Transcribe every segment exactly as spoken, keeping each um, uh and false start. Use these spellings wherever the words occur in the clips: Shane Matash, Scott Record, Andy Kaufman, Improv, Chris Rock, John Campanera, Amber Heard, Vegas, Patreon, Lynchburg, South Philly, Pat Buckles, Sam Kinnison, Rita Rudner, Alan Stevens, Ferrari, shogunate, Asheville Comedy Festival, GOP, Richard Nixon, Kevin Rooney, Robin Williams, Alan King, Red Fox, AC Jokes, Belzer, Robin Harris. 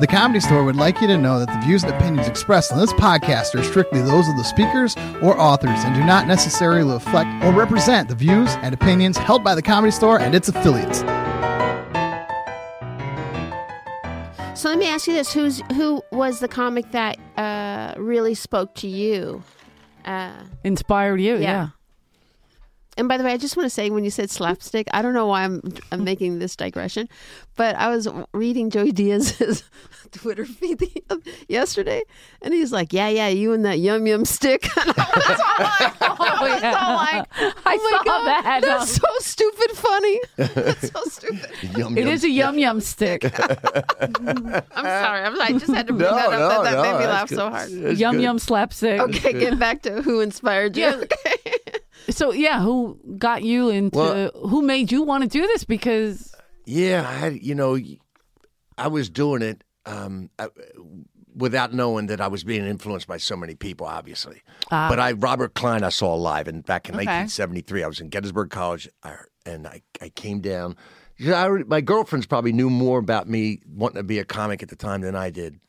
The Comedy Store would like you to know that the views and opinions expressed on this podcast are strictly those of the speakers or authors and do not necessarily reflect or represent the views and opinions held by The Comedy Store and its affiliates. So let me ask you this. Who's, who was the comic that uh, really spoke to you? Uh, Inspired you, yeah. yeah. And by the way, I just want to say, when you said slapstick, I don't know why I'm, I'm making this digression, but I was reading Joey Diaz's Twitter feed yesterday, and he's like, yeah, yeah, you and that yum yum stick. And I was all like, oh, yeah. all like, oh I my God, that. that's so stupid funny. That's so stupid. Yum, it yum is stick. a yum yum stick. I'm sorry. I'm, I just had to bring no, that up. No, that that no, made me laugh good. so hard. That's yum good. yum slapstick. Okay, good. Get back to who inspired you. Yeah. Okay. So, yeah, who got you into, well, who made you want to do this? Because... Yeah, I had, you know, I was doing it um, I, without knowing that I was being influenced by so many people, obviously. Uh, but I, Robert Klein, I saw live and back in okay. nineteen seventy-three. I was in Gettysburg College, and I, I came down. I, my girlfriends probably knew more about me wanting to be a comic at the time than I did.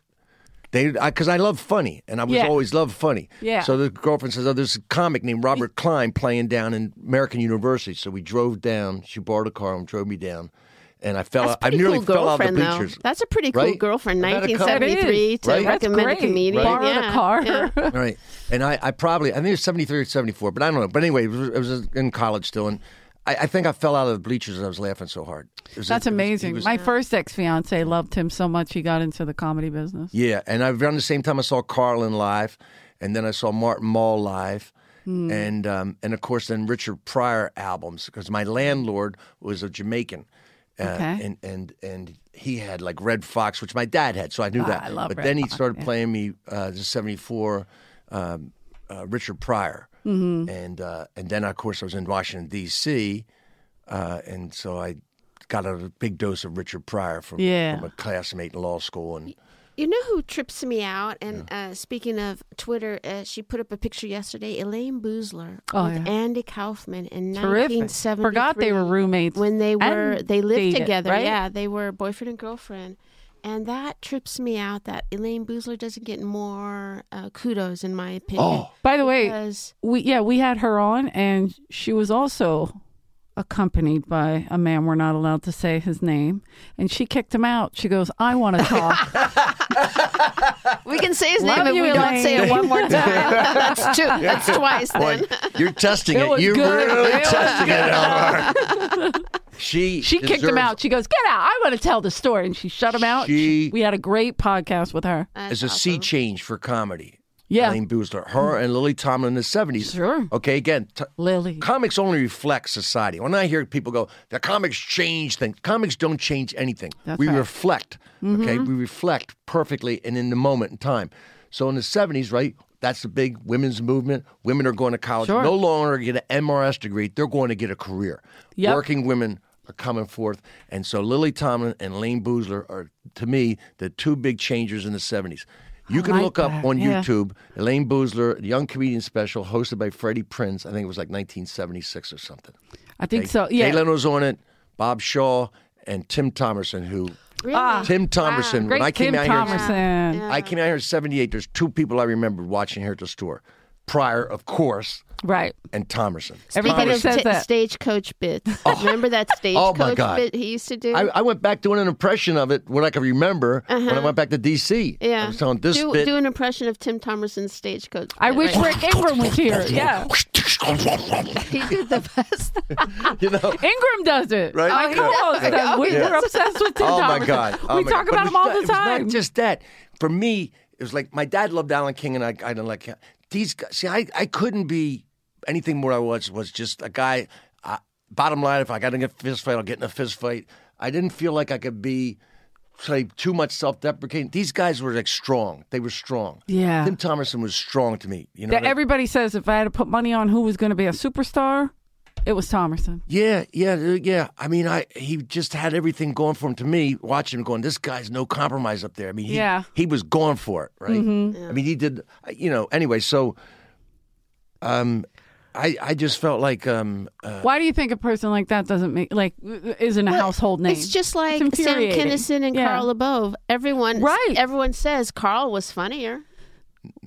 They, because I, I love funny, and I was yeah. always loved funny. Yeah. So the girlfriend says, oh, there's a comic named Robert Klein playing down in American University. So we drove down. She borrowed a car and drove me down. And I fell out. I nearly cool fell out of the pictures. That's a pretty cool right? girlfriend, nineteen seventy-three, to right? recommend a comedian. Right? Borrowed yeah. a car. Yeah. Right. And I, I probably, I think it was seventy-three or seventy-four, but I don't know. But anyway, it was, it was in college still, and I, I think I fell out of the bleachers and I was laughing so hard. That's a, amazing. Was, was, My yeah. first ex-fiance loved him so much he got into the comedy business. Yeah, and around the same time I saw Carlin live, and then I saw Martin Maul live, mm. and um, and of course then Richard Pryor albums, because my landlord was a Jamaican. Uh, okay. And, and, and he had like Red Fox, which my dad had, so I knew ah, that. I love but Red then he Fox, started yeah. playing me, uh, the seventy-four, um, uh, Richard Pryor. Mm-hmm. And uh, and then, of course, I was in Washington, D C, uh, and so I got a big dose of Richard Pryor from, yeah. from a classmate in law school. And you know who trips me out? And yeah. uh, speaking of Twitter, uh, she put up a picture yesterday, Elaine Boosler oh, with yeah. Andy Kaufman in Terrific. nineteen seventy-three. Forgot they were roommates. When they were, and they lived dated, together. Right? Yeah, they were boyfriend and girlfriend. And that trips me out that Elaine Boosler doesn't get more uh, kudos, in my opinion. Oh, by the way, we yeah, we had her on, and she was also accompanied by a man we're not allowed to say his name, and she kicked him out. She goes, I want to talk. We can say his Love name, but we Elaine. Don't say it one more time. That's two. That's twice then. Boy, you're testing it. it. You're good. really it testing good. it, Omar. She, she deserves... kicked him out. She goes, get out. I want to tell the story. And she shut him out. She... We had a great podcast with her. It's a awesome. sea change for comedy. Yeah. Elaine Boosler. Her and Lily Tomlin in the seventies. Sure. Okay, again. T- Lily. Comics only reflect society. When I hear people go, the comics change things. Comics don't change anything. That's we right. reflect. Mm-hmm. Okay, we reflect perfectly and in the moment in time. So in the seventies, right, that's the big women's movement. Women are going to college. Sure. No longer get an M R S degree. They're going to get a career. Yep. Working women are coming forth. And so Lily Tomlin and Elaine Boosler are, to me, the two big changers in the seventies. You can like look up that. on yeah. YouTube, Elaine Boosler, Young Comedian Special, hosted by Freddie Prinze. I think it was like nineteen seventy-six or something. I think they, so, yeah. Kaylin was on it, Bob Shaw, and Tim Thomerson, who... Really? Ah, Tim Thomerson. Wow. When I came Tim out Thomerson. Here, yeah. I came out here in seventy-eight. There's two people I remembered watching here at the store. Pryor, of course. Right. And Thomerson. Everybody Thomerson. says t- that. Stagecoach bits. Oh. Remember that stagecoach oh bit he used to do? I, I went back doing an impression of it, what I can remember, uh-huh. when I went back to D C. Yeah. I was telling this do, bit. Do an impression of Tim Thomerson's stagecoach bit. I wish right? Rick Ingram was here. Yeah. He did the best. You know, Ingram does it. Right? I co-host them. We're obsessed with Tim oh Thomerson. Oh, my God. Oh we my talk God. about but him all not, the time. It was not just that. For me, it was like my dad loved Alan King, and I, I didn't like him. These guys, see, I, I couldn't be anything more I was, was just a guy. Uh, bottom line, if I got in a fist fight, I'll get in a fist fight. I didn't feel like I could be, say, too much self-deprecating. These guys were like strong. They were strong. Yeah. Tim Thomerson was strong to me. You know that everybody I mean? says if I had to put money on who was going to be a superstar, it was Thomerson. Yeah, yeah, yeah. I mean, I he just had everything going for him to me, watching him going, this guy's no compromise up there. I mean, he, yeah. he was going for it, right? Mm-hmm. Yeah. I mean, he did, you know, anyway, so um, I, I just felt like... Um, uh, Why do you think a person like that doesn't make... Like, isn't a well, household name? It's just like it's Sam Kinnison and yeah. Carl Lebov. Everyone right. everyone says Carl was funnier.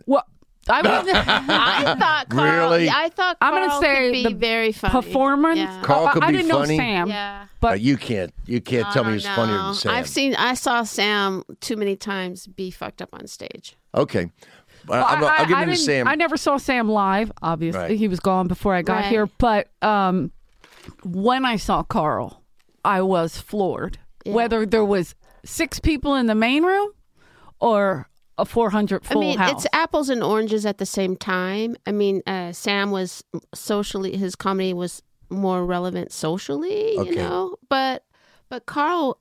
Well, I wouldn't... I thought Carl... Really? I thought Carl I'm gonna say could be the very funny. Performance? Yeah. Carl could be I didn't funny. know Sam. Yeah. But uh, you can't You can't uh, tell me he's no. funnier than Sam. I've seen... I saw Sam too many times be fucked up on stage. Okay. Well, I'm, I, I'll give I, I, Sam. I never saw Sam live, obviously. Right. He was gone before I got right. here. But um, when I saw Carl, I was floored. Yeah. Whether there was six people in the main room or a four hundred full I mean, house. It's apples and oranges at the same time. I mean, uh, Sam was socially, his comedy was more relevant socially, okay. you know. But but Carl...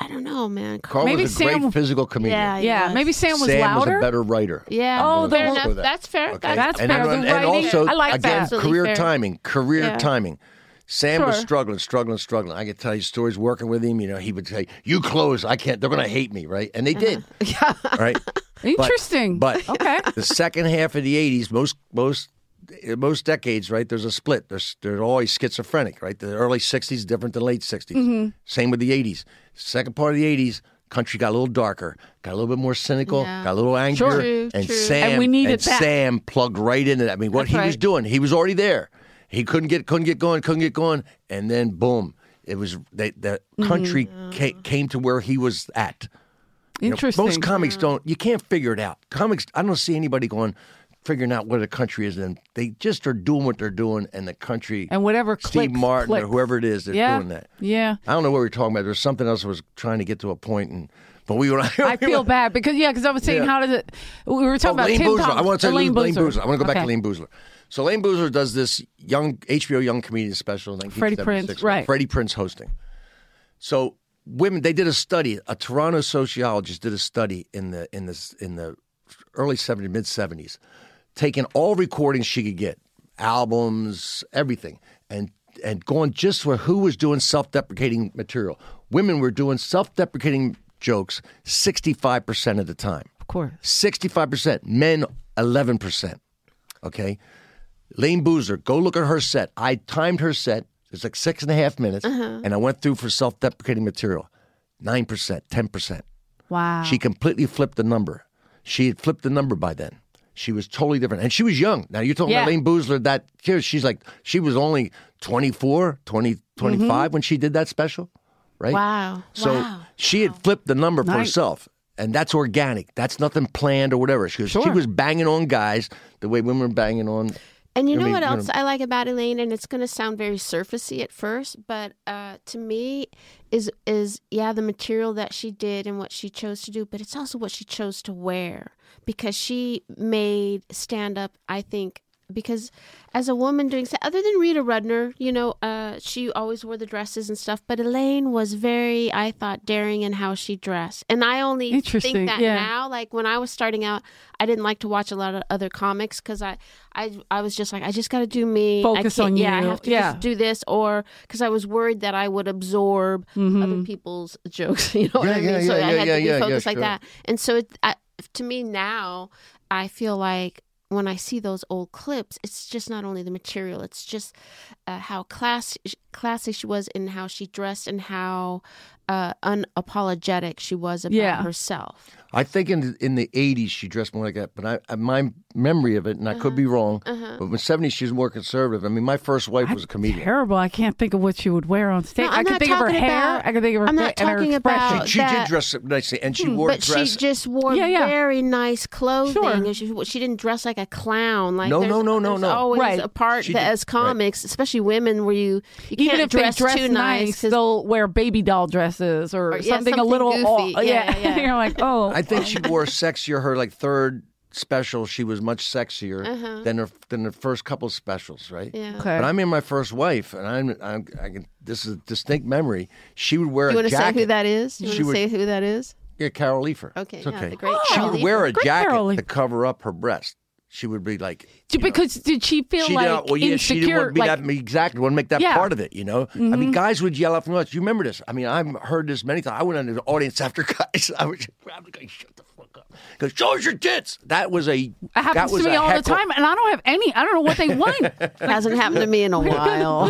I don't know, man. Carl maybe was a Sam, great physical comedian. Yeah, yeah. Maybe Sam was Sam louder. Sam was a better writer. Yeah. Oh, fair enough. That. That's fair. Okay. That's and fair. Then, and also, I like again, that. career fair. timing. Career yeah. timing. Sam sure. was struggling, struggling, struggling. I could tell you stories working with him. You know, he would say, "You close. I can't. They're going to hate me, right?" And they did. Uh-huh. Yeah. Right. Interesting. But, but okay. the second half of the eighties, most most. most decades, right, there's a split. There's, they're always schizophrenic, right? The early sixties different than late sixties. Mm-hmm. Same with the eighties. Second part of the eighties, country got a little darker, got a little bit more cynical, yeah. got a little angrier. Sure. True, and true. Sam and, we needed and that. Sam plugged right into that. I mean, what That's he right. was doing, he was already there. He couldn't get couldn't get going, couldn't get going, and then boom, it was the, the country mm-hmm. ca- came to where he was at. Interesting. You know, most comics yeah. don't. You can't figure it out. Comics. I don't see anybody going. Figuring out what the country is in. They just are doing what they're doing and the country. And whatever Steve clicks, Martin clicks. Or whoever it is, they're yeah. doing that. Yeah. I don't know what we were talking about. There's something else I was trying to get to a point and but we were I feel bad because yeah, because I was saying yeah. how does it we were talking oh, about Elaine Tim Boosler. Thomas. I want to tell Elaine Boosler. Boosler. I want to go back okay. to Elaine Boosler. So Elaine Boosler does this young H B O young comedian special in Freddie Prinze, right. Freddie Prinze hosting. So women they did a study, a Toronto sociologist did a study in the in this in the early seventies, mid seventies. Taking all recordings she could get, albums, everything, and and going just for who was doing self-deprecating material. Women were doing self-deprecating jokes sixty-five percent of the time. Of course. sixty-five percent. Men, eleven percent. Okay? Elaine Boosler, go look at her set. I timed her set. It's like six and a half minutes, uh-huh. and I went through for self-deprecating material. nine percent, ten percent. Wow. She completely flipped the number. She had flipped the number by then. She was totally different. And she was young. Now, you're talking yeah. about Elaine Boosler, that she's like, she was only twenty-four, twenty, twenty-five mm-hmm. when she did that special, right? Wow. So wow. she had flipped the number nice. for herself. And that's organic. That's nothing planned or whatever. She was, sure. she was banging on guys the way women were banging on. And you know, you know what I mean, else you know, I like about Elaine, and it's going to sound very surfacey at first, but uh, to me is, is yeah, the material that she did and what she chose to do, but it's also what she chose to wear because she made stand-up, I think, because as a woman doing st- other than Rita Rudner, you know, uh, she always wore the dresses and stuff, but Elaine was very, I thought, daring in how she dressed. And I only think that yeah. now, like when I was starting out, I didn't like to watch a lot of other comics because I, I, I was just like, I just got to do me. Focus on you. Yeah, I have to yeah. just do this or because I was worried that I would absorb mm-hmm. other people's jokes, you know yeah, what I mean? Yeah, so yeah, I had yeah, to be yeah, focused yeah, like sure. that. And so it, I, to me now, I feel like when I see those old clips, it's just not only the material, it's just uh, how class- classy she was and how she dressed and how uh, unapologetic she was about yeah. herself. I think in the, in the eighties she dressed more like that, but I, I my memory of it, and I uh-huh. could be wrong, uh-huh. but in the seventies she was more conservative. I mean, my first wife was a comedian. Terrible. I can't think of what she would wear on stage. No, I can think of her about, hair. I can think of her I'm not th- talking and her expression. About she, she did dress up nicely, and she hmm, wore but dress. But she just wore yeah, yeah. very nice clothing. Sure. And she, she didn't dress like a clown. Like, no, no, no, no, no. always right. a part that as comics, right. especially women, where you, you can't Even dress, dress too nice. They'll wear baby doll dresses or, or yeah, something, something a little goofy. All, yeah, yeah, yeah. You're like, oh. I think she wore sexier. Her like third special, she was much sexier uh-huh. than her than the first couple specials, right? Yeah. Okay. But I mean, my first wife, and I'm, I'm I can. This is a distinct memory. She would wear. You a jacket. You want to say who that is? You want to say who that is? Yeah, Carol Leifer. Okay, it's okay. Yeah, the great oh, she would wear a great jacket Carol. To cover up her breast. She would be like, because know, did she feel she like not, well, yeah, insecure? She didn't want to be like, that, exactly, wouldn't make that yeah. part of it, you know. Mm-hmm. I mean, guys would yell out from the audience. You remember this? I mean, I've heard this many times. I went into the audience after guys. I was, I was like, shut the fuck up. goes, show us your tits. That was a It happens that to me all heckle. the time, and I don't have any. I don't know what they want. Hasn't happened to me in a while.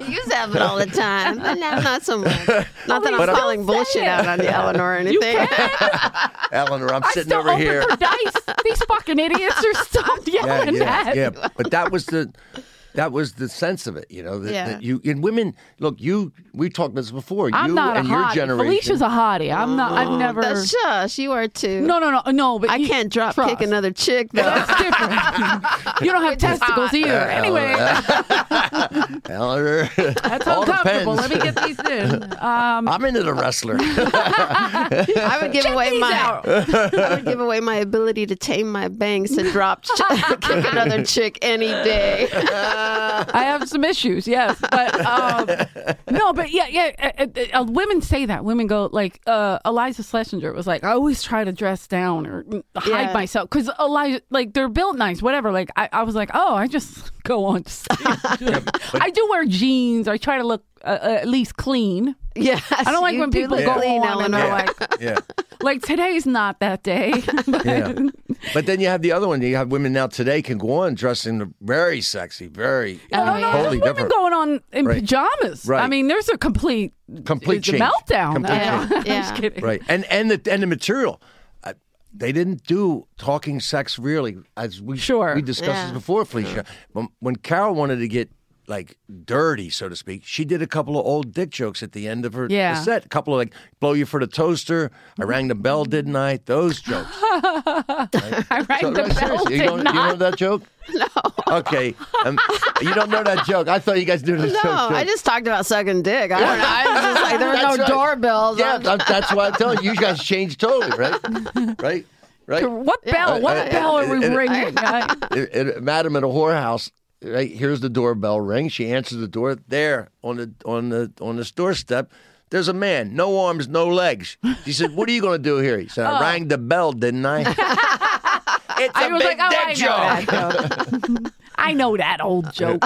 You used to have it all the time. But now, not so much. Not that I'm calling bullshit out on you, Eleanor, or anything. You can. Eleanor, I'm sitting over here. I still open for Dice. These fucking idiots are still yelling yeah, yeah, at yeah. yeah, but that was the... That was the sense of it, you know. That, yeah. that you in women, look, you. We talked about this before. I'm you not a and hottie. Your generation. Felicia's a hottie. I'm not. I've never. That's shush. You are too. No, no, no, no. But I you, can't drop trust. kick another chick though. That's different. You don't have testicles either. Uh, anyway, Eleanor. That's uncomfortable. Let me get these in. Um, I'm into the wrestler. I would give Check away my. Out. I would give away my ability to tame my bangs and drop ch- kick another chick any day. I have some issues, yes, but um, no, but yeah, yeah. Uh, uh, uh, women say that. Women go like uh, Eliza Schlesinger was like, I always try to dress down or hide yeah. myself because Eliza, like they're built nice, whatever. Like I, I was like, oh, I just go on to stage. I do wear jeans. I try to look uh, uh, at least clean. Yes, I don't like when do people go clean, on and are like, yeah. like today's not that day. But... Yeah. But then you have the other one. You have women now today can go on dressing very sexy, very oh, no, no, totally there's different. Women going on in right. pajamas. Right. I mean, there's a complete complete change. meltdown. Complete yeah. change. Yeah. I'm just kidding. Right, and and the and the material. They didn't do talking sex really, as we sure. we discussed yeah. this before, Felicia. When, when Carol wanted to get like dirty, so to speak, she did a couple of old dick jokes at the end of her yeah. set. A couple of like, blow you for the toaster, I rang the bell, didn't I? Those jokes. Right? I rang so, the right, bell, did you don't, not. You know that joke? No. Okay. Um, you don't know that joke. I thought you guys knew this no, joke. No, I just talked about sucking dick. I don't know. I was just like, there were that's no right. doorbells. Yeah, that's why I'm telling you. You guys changed totally, right? Right? Right? What bell? Uh, what uh, bell uh, are we uh, ringing? Uh, uh, Madam at a whorehouse. Right, here's the doorbell ring. She answers the door. There, on the on the on this doorstep, there's a man, no arms, no legs. She said, "What are you going to do here?" He said, "I oh. rang the bell, didn't I?" It's I a was big like, oh, dick I joke. I know that old joke.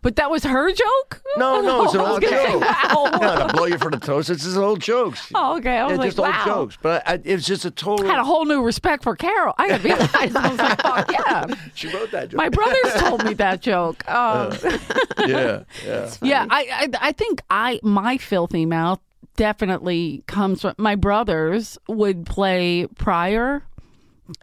But that was her joke? No, no, it's an old joke. Wow. No, to blow you for the toast. It's just old jokes. Oh, okay. I was yeah, like, just wow. old jokes. But I, I, it was just a total... I had a whole new respect for Carol. I gotta be honest. I was like, fuck yeah. She wrote that joke. My brothers told me that joke. Um, uh, yeah, yeah. Yeah, I, I, I think I my filthy mouth definitely comes from... My brothers would play Pryor,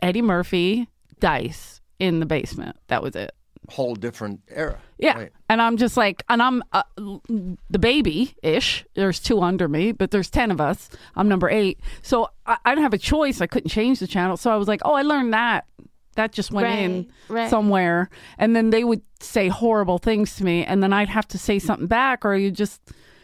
Eddie Murphy, Dice in the basement. That was it. Whole different era. Yeah. Right. And I'm just like, and I'm uh, the baby-ish. There's two under me, but there's ten of us. I'm number eight. So I, I didn't have a choice. I couldn't change the channel. So I was like, oh, I learned that. That just went right, in right. somewhere. And then they would say horrible things to me. And then I'd have to say something back or you just...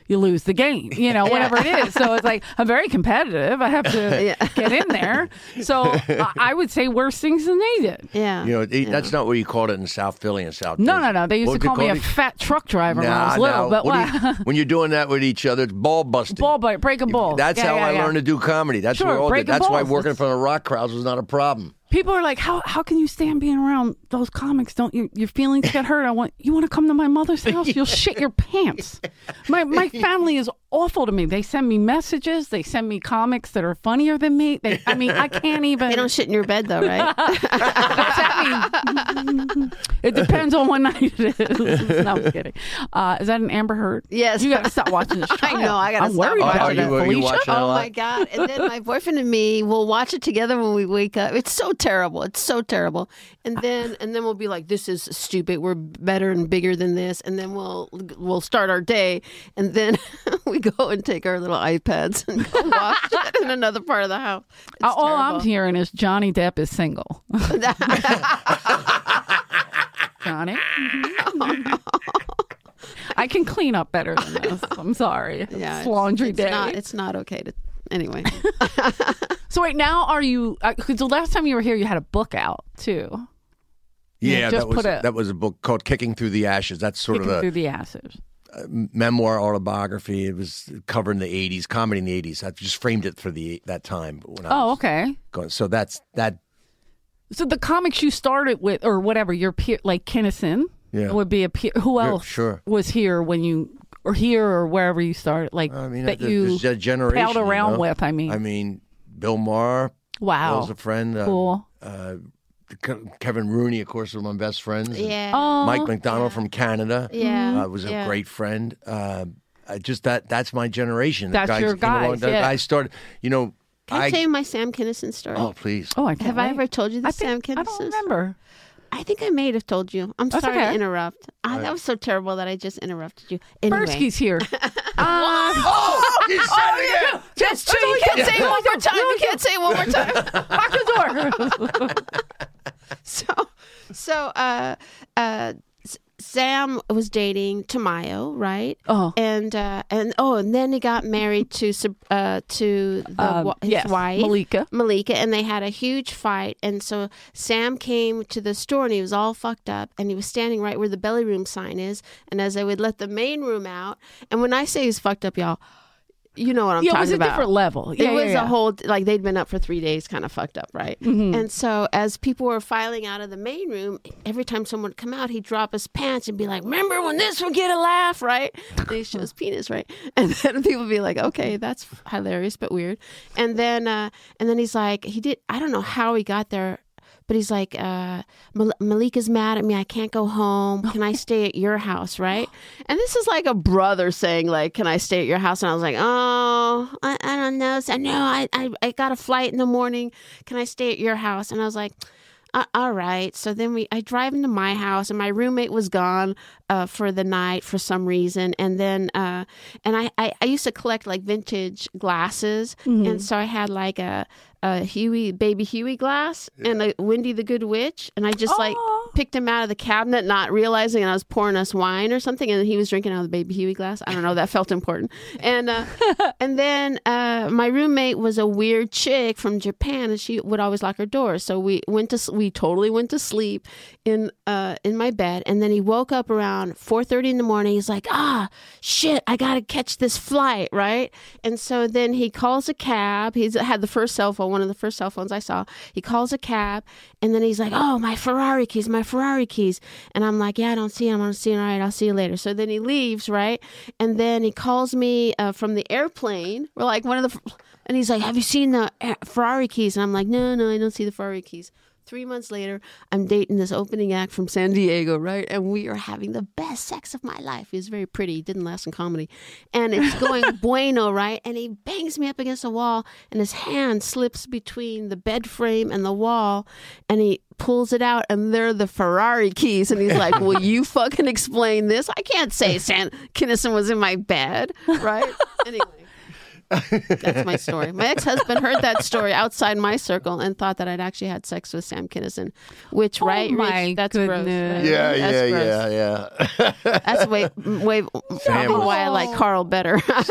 You lose the game, you know, whatever yeah. it is. So it's like, I'm very competitive. I have to yeah. get in there. So I, I would say worse things than they did. Yeah. You know, it, yeah. that's not what you called it in South Philly and South No, Jersey. no, no. They used what to call me a it? fat truck driver nah, when I was little. No. But what you, when you're doing that with each other, it's ball busting. Ball bite, breaking balls. That's yeah, how yeah, I yeah. learned to do comedy. That's, sure, where all the, that's why working in front of rock crowds was not a problem. People are like, how how can you stand being around those comics? Don't you, your feelings get hurt? I want you want to come to my mother's house? You'll shit your pants. My my family is awful to me. They send me messages. They send me comics that are funnier than me. They, I mean, I can't even. They don't shit in your bed though, right? It depends on what night it is. No, I'm kidding. Uh, is that an Amber Heard? Yes. You got to stop watching this show. I know. I got to stop watching it. Felicia? Oh my god! And then my boyfriend and me will watch it together when we wake up. It's so terrible. It's so terrible. And then and then we'll be like, this is stupid. We're better and bigger than this. And then we'll we'll start our day. And then we go and take our little iPads and go watch it in another part of the house. It's All terrible. I'm hearing is Johnny Depp is single. Johnny? I can clean up better than this. I'm sorry. Yeah, it's laundry it's, it's day. Not, it's not okay to... Anyway. So right now, are you... Because the last time you were here, you had a book out, too. Yeah, that was, a, that was a book called Kicking Through the Ashes. That's sort Kicking of a... Kicking Through the Ashes. Memoir autobiography. It was covering the eighties, comedy in the eighties. I just framed it for the that time. When I oh, was okay. Going, so that's that. So the comics you started with, or whatever, your peer, like Kinnison, yeah. would be a peer. Who else sure. was here when you, or here or wherever you started? Like I mean, that the, you the generation, paled around you know? with. I mean, I mean, Bill Maher. Wow. Was a friend. Uh, cool. Uh, Kevin Rooney, of course, was my best friends. Yeah. Oh, Mike McDonald yeah. from Canada. Yeah. Uh, was a yeah. great friend. Uh, just that, that's my generation. That's guys your guys. Along, yeah. I started, you know. Can I, I tell you my Sam Kinnison story? Oh, please. Oh, I can't Have wait. I ever told you the Sam Kinnison? I don't remember. I think I may have told you. I'm that's sorry okay. to interrupt. Right. Oh, that was so terrible that I just interrupted you. Anyway. Bursky's here. uh, oh, he said oh, it again. Just two. You can't say it one more time. You can't say it one more time. Lock the door. So, so uh, uh, Sam was dating Tamayo, right? Oh, and uh, and oh, and then he got married to uh, to the, uh, his yes, wife Malika. Malika, and they had a huge fight. And so Sam came to the store, and he was all fucked up, and he was standing right where the belly room sign is. And as I would let the main room out, and when I say he's fucked up, y'all. You know what I'm yeah, talking about. It was a about. different level. Yeah, it was yeah, yeah. a whole, like they'd been up for three days kind of fucked up, right? Mm-hmm. And so as people were filing out of the main room, every time someone would come out, he'd drop his pants and be like, remember when this would get a laugh, right? And he'd show his penis, right? And then people would be like, okay, that's hilarious, but weird. And then uh, and then he's like, he did, I don't know how he got there, but he's like, uh, Mal- Malika's mad at me. I can't go home. Can I stay at your house, right? And this is like a brother saying, like, can I stay at your house? And I was like, oh, I, I don't know. So, no, I, I, I got a flight in the morning. Can I stay at your house? And I was like... Uh, all right. So then we, I drive into my house, and my roommate was gone uh, for the night for some reason. And then, uh, and I, I, I used to collect like vintage glasses, mm-hmm. and so I had like a, a Huey, baby Huey glass, yeah. and a Wendy the Good Witch, and I just oh. like picked him out of the cabinet, not realizing, and I was pouring us wine or something, and he was drinking out of the baby Huey glass. I don't know. That felt important. And uh, and then uh, my roommate was a weird chick from Japan, and she would always lock her door. So we went to we. He totally went to sleep in uh, in my bed, and then he woke up around four thirty in the morning. He's like, ah, shit, I gotta catch this flight, right? And so then he calls a cab. He's had the first cell phone, one of the first cell phones I saw. He calls a cab, and then he's like, oh, my Ferrari keys, my Ferrari keys. And I'm like, yeah, I don't see him. I don't see him. All right, I'll see you later. So then he leaves, right? And then he calls me uh, from the airplane. We're like one of the, and he's like, have you seen the Ferrari keys? And I'm like, no, no, I don't see the Ferrari keys. Three months later, I'm dating this opening act from San Diego, right? And we are having the best sex of my life. He was very pretty. He didn't last in comedy. And it's going bueno, right? And he bangs me up against a wall, and his hand slips between the bed frame and the wall, and he pulls it out, and they're the Ferrari keys. And he's like, will you fucking explain this? I can't say Sam Kinnison was in my bed, right? Anyway. That's my story. My ex-husband heard that story outside my circle and thought that I'd actually had sex with Sam Kinnison, which, oh right, my Rich, that's gross. Right? Yeah, that's yeah, gross. yeah, yeah. That's way, way, probably why I like Carl better. yeah,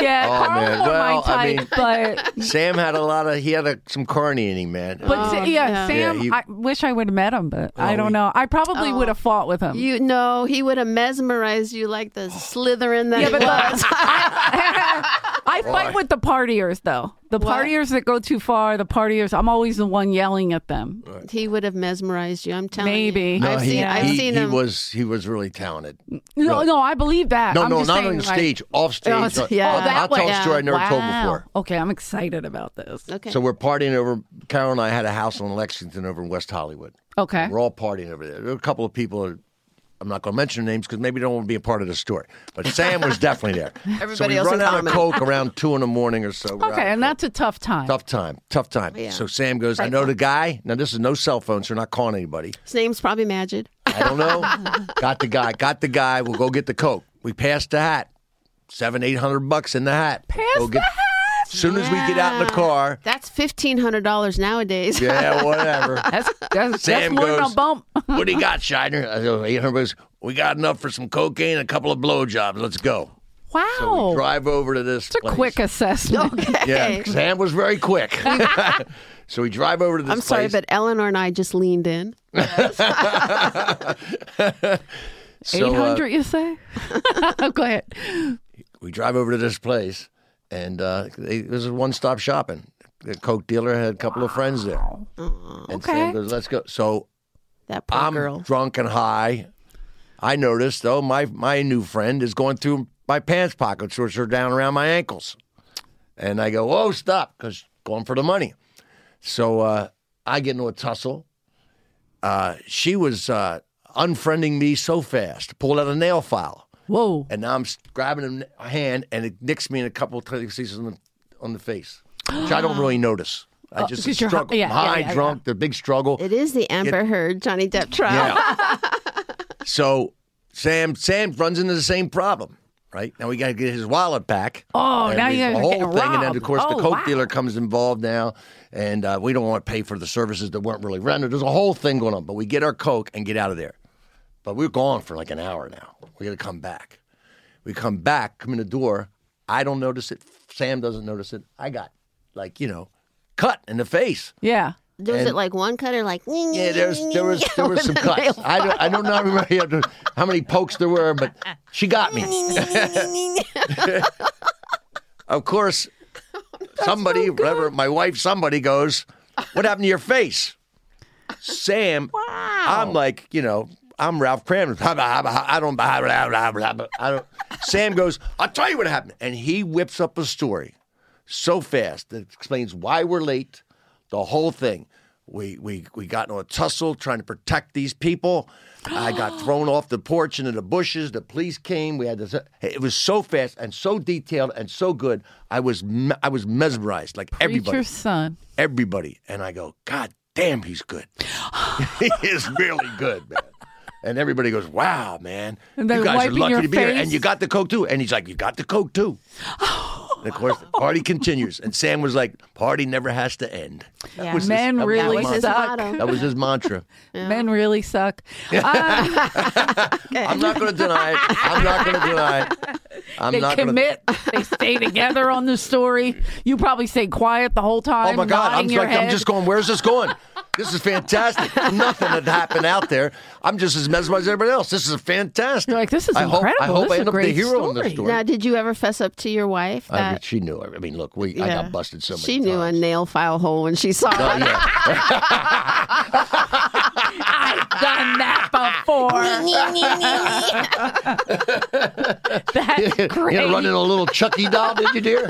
yeah oh, Carl man. Well, my type, I mean, but Sam had a lot of, he had a, some carny in him, man. But oh, yeah, yeah, Sam, yeah, he, I wish I would have met him, but oh, I don't know. I probably oh, would have fought with him. You know, he would have mesmerized you like the Slytherin that yeah, he but was. I, I fight with the partiers, though. The what? partiers that go too far, the partiers, I'm always the one yelling at them. Right. He would have mesmerized you, I'm telling Maybe. you. Maybe. No, I've he, seen, I've he, seen he him. Was, he was really talented. No, really. no, I believe that. No, I'm no, just not saying, on the like, stage, off stage. Oh, right. yeah. oh, I'll way, tell yeah. a story I never wow. told before. Okay, I'm excited about this. Okay. So we're partying over, Carol and I had a house in Lexington over in West Hollywood. Okay. We're all partying over there. There were a couple of people that I'm not going to mention names because maybe they don't want to be a part of the story. But Sam was definitely there. Everybody so we else run out common. of Coke around two in the morning or so. Okay, and that's a tough time. Tough time. Tough time. Yeah. So Sam goes, right. I know the guy. Now, this is no cell phone, so you're not calling anybody. His name's probably Majid. I don't know. Got the guy. Got the guy. We'll go get the Coke. We passed the hat. Seven, eight hundred bucks in the hat. Pass we'll get- the hat? As soon yeah. as we get out in the car. That's fifteen hundred dollars nowadays. Yeah, whatever. that's that's, Sam that's more goes, than a bump. What do you got, Shiner? I go, eight hundred bucks. We got enough for some cocaine and a couple of blowjobs. Let's go. Wow. So we drive over to this It's place. a quick assessment. Okay. Yeah, Sam was very quick. So we drive over to this place. I'm sorry, place. but Eleanor and I just leaned in. so, eight hundred, uh, you say? Go ahead. We drive over to this place. And uh, they, it was one-stop shopping. The Coke dealer had a couple wow. of friends there. Oh, and okay. Sam goes, let's go. So that poor I'm girl. drunk and high. I noticed, though, my, my new friend is going through my pants pockets, which are down around my ankles. And I go, oh, stop, because going for the money. So uh, I get into a tussle. Uh, she was uh, unfriending me so fast, pulled out a nail file. Whoa. And now I'm grabbing a hand, and it nicks me in a couple of places on the, on the face, which I don't really notice. I oh, just struggle. Yeah, I'm high, yeah, yeah, drunk, yeah. The big struggle. It is the Amber Heard, Johnny Depp trial. Yeah. So Sam Sam runs into the same problem, right? Now we got to get his wallet back. Oh, now you got to get robbed. And then, of course, oh, the coke wow. dealer comes involved now, and uh, we don't want to pay for the services that weren't really rendered. There's a whole thing going on, but we get our coke and get out of there. But we're gone for like an hour now. We got to come back. We come back, come in the door. I don't notice it. Sam doesn't notice it. I got, like, you know, cut in the face. Yeah. Was and, it like one cut or like... Yeah, there's, there was there was some cuts. I don't, I don't know remember how many pokes there were, but she got me. Of course, somebody, so whatever, my wife, somebody goes, what happened to your face? Sam, wow. I'm like, you know, I'm Ralph Cramner. I don't... I don't. Sam goes, I'll tell you what happened. And he whips up a story so fast that it explains why we're late. The whole thing. We we we got into a tussle trying to protect these people. I got thrown off the porch into the bushes. The police came. We had this. It was so fast and so detailed and so good. I was me- I was mesmerized. Like everybody, Preacher's son, everybody. And I go, God damn, he's good. He is really good, man. And everybody goes, wow, man. You guys are lucky to be here. And you got the coke too. And he's like, you got the coke too. And of course, the party continues. And Sam was like, party never has to end. That yeah. was Men his, that really was his suck. Motto. That was his mantra. Yeah. Men really suck. Um, I'm not going to deny it. I'm not going to deny it. I'm they not commit. Gonna... They stay together on the story. You probably stay quiet the whole time. Oh, my God. I'm, like, I'm just going, where's this going? This is fantastic. Nothing had happened out there. I'm just as mesmerized as everybody else. This is fantastic. You're like, this is I incredible. Hope, I hope this I end up the hero story. In this story. Now, did you ever fess up to your wife? That... I mean, she knew. I mean, look, we yeah. I got busted so much. She many knew times. A nail file hole when she saw no, it. Yeah. I've done that before. That's great. You're running a little Chucky doll, did you, dear?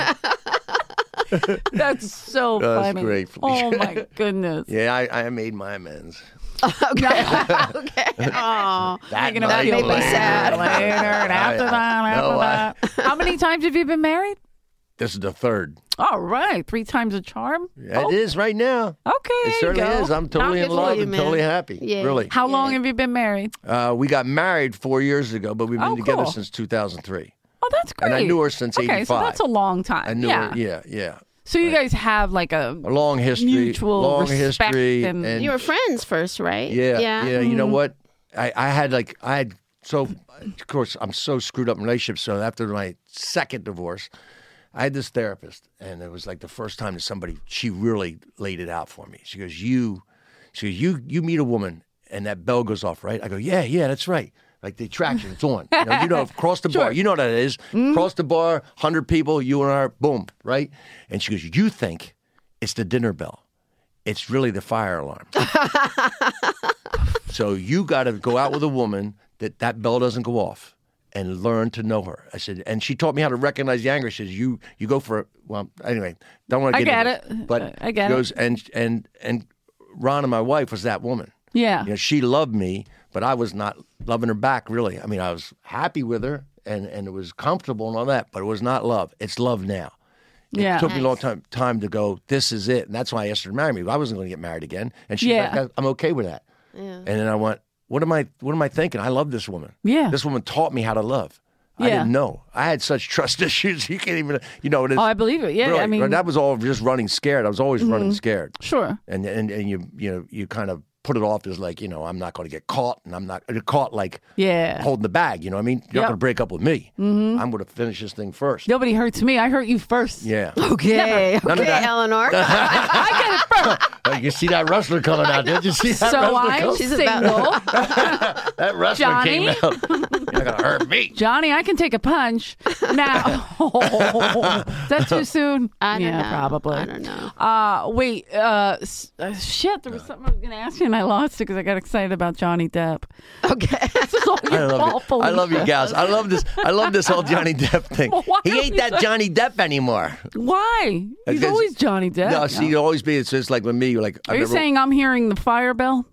That's so That's funny. That's great, Felicia. Oh, my goodness. Yeah, I, I made my amends. Okay. Okay. Oh, that making night feel later. Sad. Later and after I, I, that, after no, that. I, How many times have you been married? This is the third. All right. Three times a charm? Yeah, oh. It is right now. Okay. It certainly go. Is. I'm totally in love you, and man. Totally happy. Yeah. Really. How yeah. long have you been married? Uh, we got married four years ago, but we've been oh, together cool. since two thousand three. Oh, that's great. And I knew her since eighty-five. Okay, so that's a long time. I knew yeah. her, yeah, yeah. So you right. guys have like a, a long history, mutual long respect history, and, and you were friends first, right? Yeah, yeah. yeah mm-hmm. You know what? I, I had like I had so of course I'm so screwed up in relationships. So after my second divorce, I had this therapist, and it was like the first time that somebody she really laid it out for me. She goes, "You, she goes, you, you meet a woman, and that bell goes off, right?" I go, "Yeah, yeah, that's right." Like the attraction, it's on. You know, you know cross the sure. bar. You know what that is. Mm-hmm. Cross the bar, one hundred people, you and I, boom, right? And she goes, you think it's the dinner bell. It's really the fire alarm. So you got to go out with a woman that that bell doesn't go off and learn to know her. I said, and she taught me how to recognize the anger. She says, you you go for, well, anyway, don't want to get into it. But I get goes, it. And, and, and Ron and my wife was that woman. Yeah. You know, she loved me. But I was not loving her back, really. I mean, I was happy with her, and, and it was comfortable and all that, but it was not love. It's love now. It yeah, took nice. Me a long time time to go, this is it. And that's why I asked her to marry me. I wasn't going to get married again. And she's yeah. like, I'm okay with that. Yeah. And then I went, what am I What am I thinking? I love this woman. Yeah. This woman taught me how to love. Yeah. I didn't know. I had such trust issues. You can't even, you know. It is, oh, I believe it. Yeah, really, I mean. That was all just running scared. I was always mm-hmm. running scared. Sure. And, and, and you, you know, you kind of. Put it off as like, you know, I'm not going to get caught, and I'm not caught like yeah. holding the bag, you know what I mean? You're yep. not going to break up with me. Mm-hmm. I'm going to finish this thing first. Nobody hurts me. I hurt you first. Yeah. Okay. Never. Okay, okay Eleanor. I get it first. Like, you see that wrestler coming out, did you see that so wrestler I, coming? She's single. That wrestler Johnny. Came out. You're not going to hurt me. Johnny, I can take a punch. Now. Oh, is that too soon? I don't yeah, know. Probably. I don't know. Uh, wait. Uh, shit, there was something I was going to ask you, and I lost it because I got excited about Johnny Depp. Okay. This is all your love it. I love you gals. I love this. I love this whole Johnny Depp thing. Well, he ain't that Johnny Depp anymore. Why? He's always Johnny Depp. No, see, he'll always be. It's just like with me. You're like, are I've you never... saying I'm hearing the fire bell?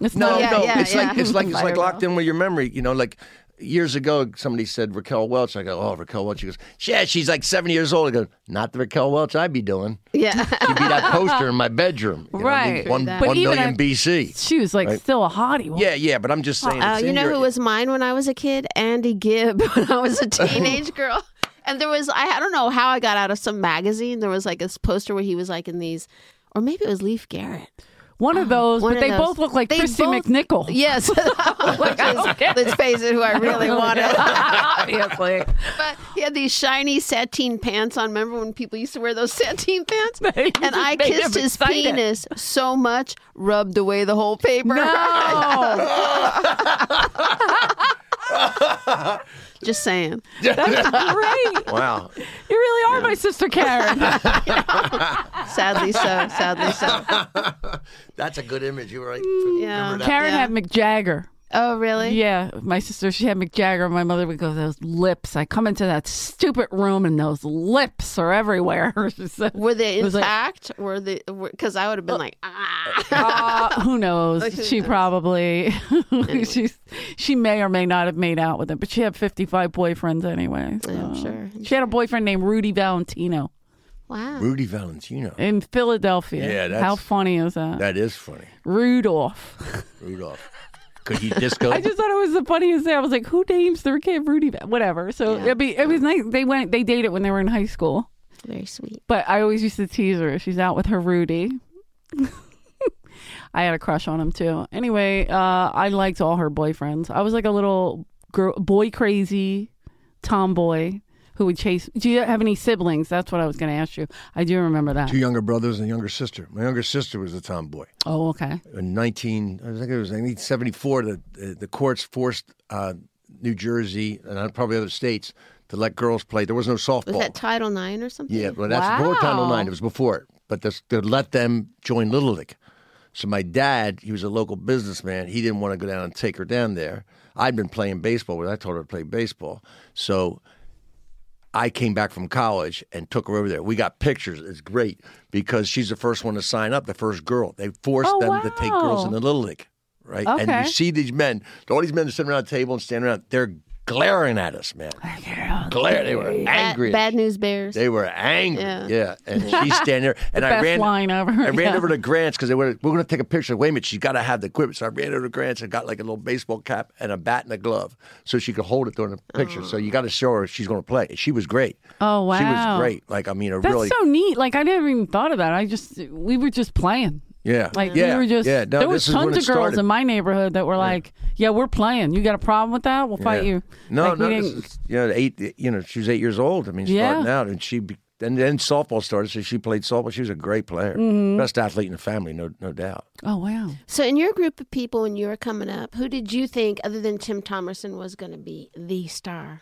It's no, yeah, no. Yeah, it's, yeah. Like, it's like it's like it's like locked in with your memory. You know, like. Years ago, somebody said Raquel Welch. I go, oh, Raquel Welch. She goes, yeah, she's like seventy years old. I go, not the Raquel Welch I'd be doing. Yeah. She'd be that poster in my bedroom. You know, right. One, one million I, B C. She was like right? still a hottie. One. Yeah, yeah, but I'm just saying. Uh, you know your, who was mine when I was a kid? Andy Gibb when I was a teenage girl. And there was, I, I don't know how I got out of some magazine. There was like this poster where he was like in these, or maybe it was Leif Garrett. One of those, um, but they those. both look like they Christy both, McNichol. Yes. Which is, let's face it, who I really wanted. Obviously. But he had these shiny sateen pants on. Remember when people used to wear those sateen pants? And I kissed his excited. penis so much, rubbed away the whole paper. No! Just saying. That's great. Wow. You really are yeah. my sister Karen. Sadly so. Sadly so. That's a good image. You were right. Yeah. Karen yeah. had Mick Jagger. Oh, really? Yeah. My sister, she had Mick Jagger. My mother would go, those lips. I come into that stupid room and those lips are everywhere. So, were they intact? Like, were they? Because I would have been uh, like, ah. Uh, who knows? Like, who she knows? Probably, anyway. She's, she may or may not have made out with him, but she had fifty-five boyfriends anyway. So. I'm sure. I'm she sure. had a boyfriend named Rudy Valentino. Wow. Rudy Valentino. In Philadelphia. Yeah, that's. How funny is that? That is funny. Rudolph. Rudolph. Could you disco? I just thought it was the funniest thing. I was like, "Who names their kid Rudy?" Whatever. So yeah. it'd be, it was nice. They went. They dated when they were in high school. Very sweet. But I always used to tease her. She's out with her Rudy. I had a crush on him too. Anyway, uh, I liked all her boyfriends. I was like a little girl, boy crazy tomboy who would chase. Do you have any siblings? That's what I was going to ask you. I do remember that. Two younger brothers and a younger sister. My younger sister was a tomboy. Oh, okay. In nineteen, I think it was nineteen seventy-four, the the courts forced uh, New Jersey and probably other states to let girls play. There was no softball. Was that Title nine or something? Yeah, well, that's wow. before Title nine. It was before it. But this, they let them join Little League. So my dad, he was a local businessman. He didn't want to go down and take her down there. I'd been playing baseball, but I told her to play baseball. So I came back from college and took her over there. We got pictures. It's great because she's the first one to sign up, the first girl. They forced oh, them wow. to take girls in the Little League, right? Okay. And you see these men, all these men are sitting around a table and standing around. They're glaring at us, man. Glaring. They were angry. Bad, bad news bears. They were angry. Yeah. yeah. And she's standing there. And the I, best ran, line over. I ran yeah. over to Grant's because they were, we we're going to take a picture. Wait a minute. She's got to have the equipment. So I ran over to Grant's and got like a little baseball cap and a bat and a glove so she could hold it during the picture. Oh. So you got to show her she's going to play. She was great. Oh, wow. She was great. Like, I mean, a That's really. That's so neat. Like, I never even thought of that. I just, we were just playing. Yeah. Like, yeah. we were just, yeah. no, there was tons of started. girls in my neighborhood that were like, yeah, we're playing. You got a problem with that? We'll fight yeah. you. No, like, no. Is, you, know, eight, you know, she was eight years old. I mean, yeah. starting out. And she and then softball started, so she played softball. She was a great player. Mm-hmm. Best athlete in the family, no no doubt. Oh, wow. So in your group of people when you were coming up, who did you think, other than Tim Thomerson, was going to be the star?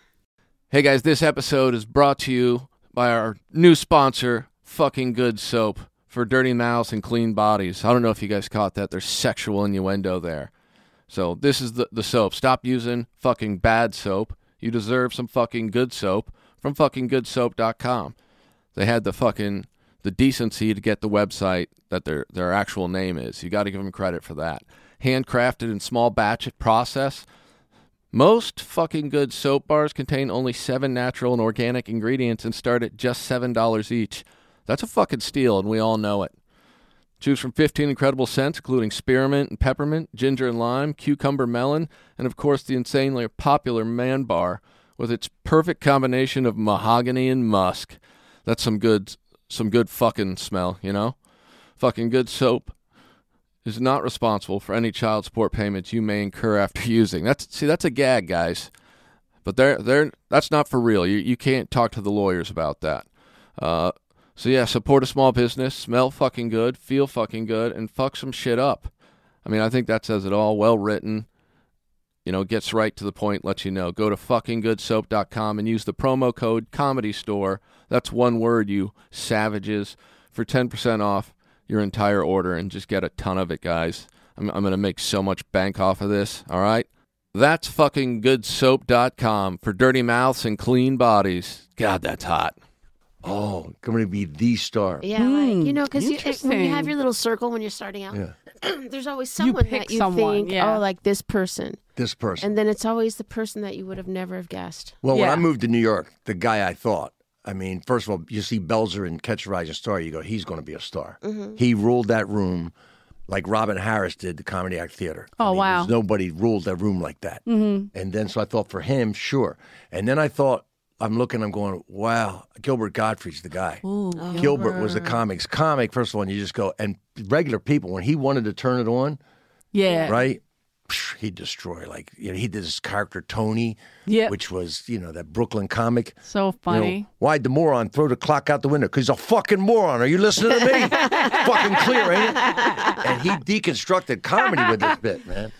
Hey, guys, this episode is brought to you by our new sponsor, Fucking Good Soap. For dirty mouths and clean bodies. I don't know if you guys caught that. There's sexual innuendo there. So this is the, the soap. Stop using fucking bad soap. You deserve some fucking good soap from fucking good soap dot com. They had the fucking the decency to get the website that their their actual name is. You got to give them credit for that. Handcrafted in small batch process. Most fucking good soap bars contain only seven natural and organic ingredients and start at just seven dollars each. That's a fucking steal, and we all know it. Choose from fifteen incredible scents, including spearmint and peppermint, ginger and lime, cucumber melon, and, of course, the insanely popular Man Bar with its perfect combination of mahogany and musk. That's some good some good fucking smell, you know? Fucking Good Soap is not responsible for any child support payments you may incur after using. That's See, that's a gag, guys. But they're, they're, that's not for real. You, you can't talk to the lawyers about that. Uh... So yeah, support a small business, smell fucking good, feel fucking good, and fuck some shit up. I mean, I think that says it all. Well written, you know, gets right to the point, lets you know. Go to fucking good soap dot com and use the promo code Comedy Store. That's one word, you savages, for ten percent off your entire order and just get a ton of it, guys. I'm, I'm going to make so much bank off of this, all right? That's fucking good soap dot com for dirty mouths and clean bodies. God, that's hot. Oh, I'm going to be the star. Yeah, mm, like, you know, because you, when you have your little circle when you're starting out, yeah. there's always someone you that you someone, think, yeah. oh, like this person. This person. And then it's always the person that you would have never have guessed. Well, yeah. when I moved to New York, the guy I thought, I mean, first of all, you see Belzer in Catch a Rising Star, you go, he's going to be a star. Mm-hmm. He ruled that room like Robin Harris did the Comedy Act Theater. Oh, I mean, wow. Nobody ruled that room like that. Mm-hmm. And then, so I thought for him, sure. And then I thought, I'm looking, I'm going, wow, Gilbert Gottfried's the guy. Ooh, Gilbert. Gilbert was the comics. Comic, first of all, and you just go, and regular people, when he wanted to turn it on, yeah, right? He'd destroy, like, you know, he did his character Tony, yep. which was, you know, that Brooklyn comic. So funny. You know, why'd the moron throw the clock out the window? Because he's a fucking moron. Are you listening to me? Fucking clear, ain't it? And he deconstructed comedy with this bit, man.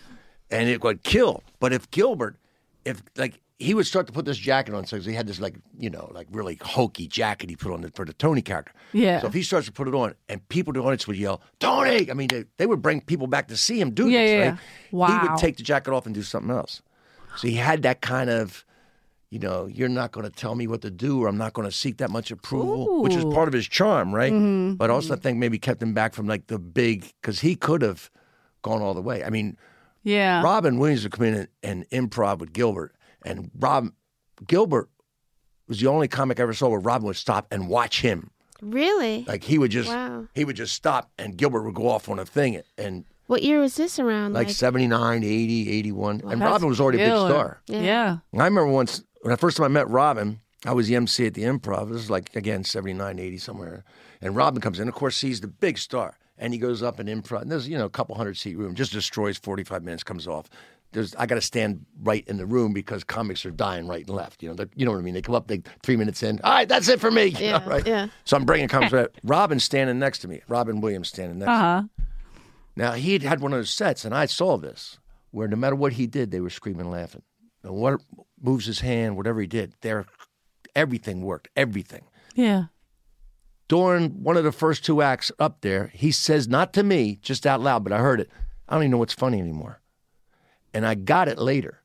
And it would kill. But if Gilbert, if, like, he would start to put this jacket on, so he had this, like, you know, like really hokey jacket he put on the, for the Tony character. Yeah. So if he starts to put it on, and people in the audience would yell, Tony! I mean, they, they would bring people back to see him do yeah, this, yeah. right? Wow. He would take the jacket off and do something else. So he had that kind of, you know, you're not going to tell me what to do, or I'm not going to seek that much approval, Ooh. Which is part of his charm, right? Mm-hmm. But also I think maybe kept him back from, like, the big, because he could have gone all the way. I mean, yeah. Robin Williams would come in and, and improv with Gilbert. And Rob Gilbert was the only comic I ever saw where Robin would stop and watch him. Really? Like he would just wow. he would just stop and Gilbert would go off on a thing. And what year was this around? Like, like seventy-nine, eighty, eighty-one Well, and Robin was already killer. a big star. Yeah. yeah. I remember once, when the first time I met Robin, I was the M C at the Improv. This was like, again, seventy-nine, eighty somewhere. And Robin comes in, of course, he's the big star. And he goes up and Improv. And there's, you know, a couple hundred seat room, just destroys forty-five minutes, comes off. There's, I got to stand right in the room because comics are dying right and left. You know, you know what I mean? They come up, they three minutes in. All right, that's it for me. You yeah, know, right? yeah. So I'm bringing comics right. Robin's standing next to me. Robin Williams standing next uh-huh. to me. Now, he had one of those sets, and I saw this, where no matter what he did, they were screaming, laughing. And what moves his hand, whatever he did, there, everything worked, everything. Yeah. During one of the first two acts up there, he says, not to me, just out loud, but I heard it, I don't even know what's funny anymore. And I got it later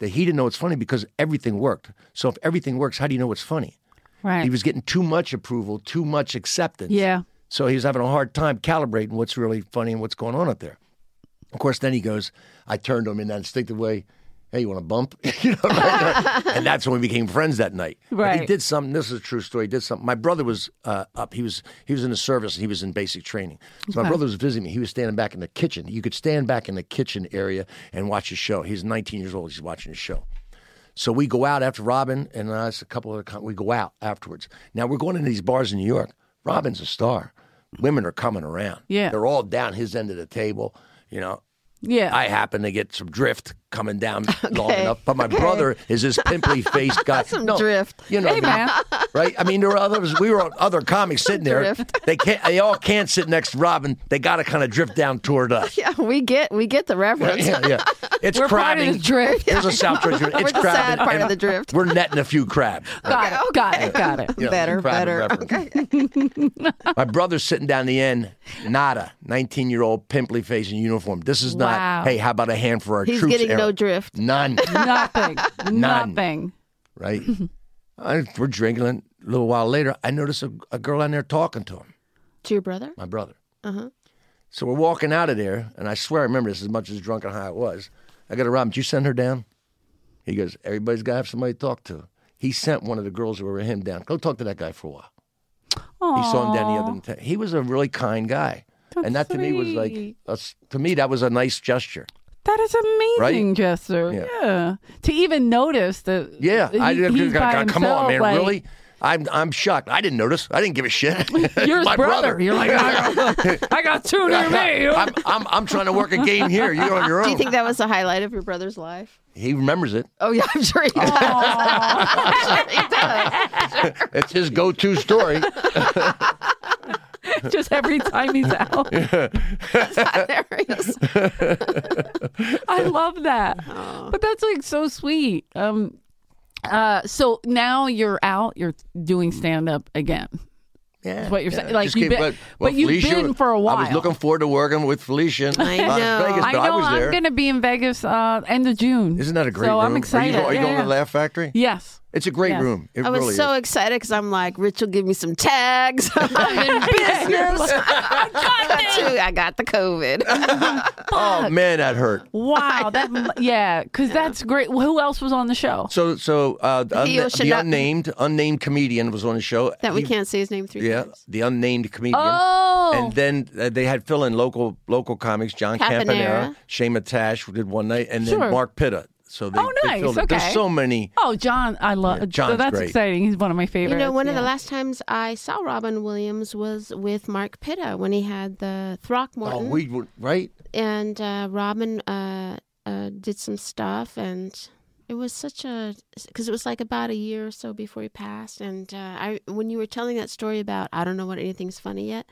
that he didn't know it's funny because everything worked. So if everything works, how do you know it's funny? Right. He was getting too much approval, too much acceptance. Yeah. So he was having a hard time calibrating what's really funny and what's going on up there. Of course, then he goes, I turned to him in that instinctive way, hey, you want to bump? you know, right? And that's when we became friends that night. Right. But he did something, this is a true story, he did something. My brother was uh, up, he was he was in the service, and he was in basic training. So okay. my brother was visiting me, he was standing back in the kitchen. You could stand back in the kitchen area and watch a show. He's nineteen years old, he's watching a show. So we go out after Robin, and uh, it's a couple of, we go out afterwards. Now we're going into these bars in New York. Robin's a star. Women are coming around. Yeah. They're all down his end of the table, you know. Yeah, I happen to get some drift coming down okay. long enough, but my okay. brother is this pimply-faced guy. some no, drift, you know, hey, man. Right? I mean, there were others. We were other comics sitting there. Drift. They can't. They all can't sit next to Robin. They got to kind of drift down toward us. Yeah, we get we get the reference. Yeah, yeah. yeah. It's we're crabbing. Part of the drift. There's a South Philly drift. It's we're the sad part of the drift. We're netting a few crabs. Got, okay. got it. Got it. Got it. Better, better. Okay. My brother's sitting down the end. Nada, nineteen-year-old pimply-faced in uniform. This is not. Wow. Hey, how about a hand for our He's troops? He's getting era? No drift. None. Nothing. None. Nothing. Right? I, we're drinking. A little while later, I notice a, a girl in there talking to him. To your brother? My brother. Uh-huh. So we're walking out of there, and I swear I remember this as much as drunk and high it was. I go to Rob, did you send her down? He goes, everybody's got to have somebody to talk to. He sent one of the girls who were with him down. Go talk to that guy for a while. Aww. He saw him down the other day. He was a really kind guy. That's and that sweet. To me was like, a, to me, that was a nice gesture. That is amazing right? gesture. Yeah. yeah. To even notice that. Yeah. He, I didn't, he's by himself, come on, man. Like, really? I'm I'm shocked. I didn't notice. I didn't give a shit. You're his my brother. brother. You're like, I got, I got two near me. I'm, I'm, I'm trying to work a game here. You're on your own. Do you think that was the highlight of your brother's life? He remembers it. Oh, yeah, I'm sure he does. he does. It's his go-to story. Just every time he's out. Yeah. I love that. Oh. But that's like so sweet. Um, uh, so now you're out, you're doing stand-up again. Yeah, is what you're yeah. saying. Like keep, been, but, well, but you've Felicia, been for a while. I was looking forward to working with Felicia. I know. Uh, Vegas, I know. I was there. I'm going to be in Vegas uh, end of June. Isn't that a great so room? So I'm excited. Are you, are you yeah, going yeah. to the Laugh Factory? Yes. It's a great yes. room. It I was really so is. excited because I'm like, Rich will give me some tags. I'm in business. I, got I got the COVID. Oh, man, that hurt. Wow. That, yeah, because yeah. that's great. Well, who else was on the show? So so uh, the, un- the unnamed unnamed comedian was on the show. That we he, can't say his name three yeah, times. The unnamed comedian. Oh. And then uh, they had fill-in local local comics, John Campanera, Shane Matash did one night, and then sure. Mark Pitta. So they, oh, nice. They okay. There's so many. Oh, John, I love yeah, John's so that's great. Exciting. He's one of my favorites. You know, one yeah. of the last times I saw Robin Williams was with Mark Pitta when he had the Throckmorton. Oh, we were, right. And uh, Robin uh, uh, did some stuff, and it was such a, because it was like about a year or so before he passed. And uh, I, when you were telling that story about, I don't know what anything's funny yet,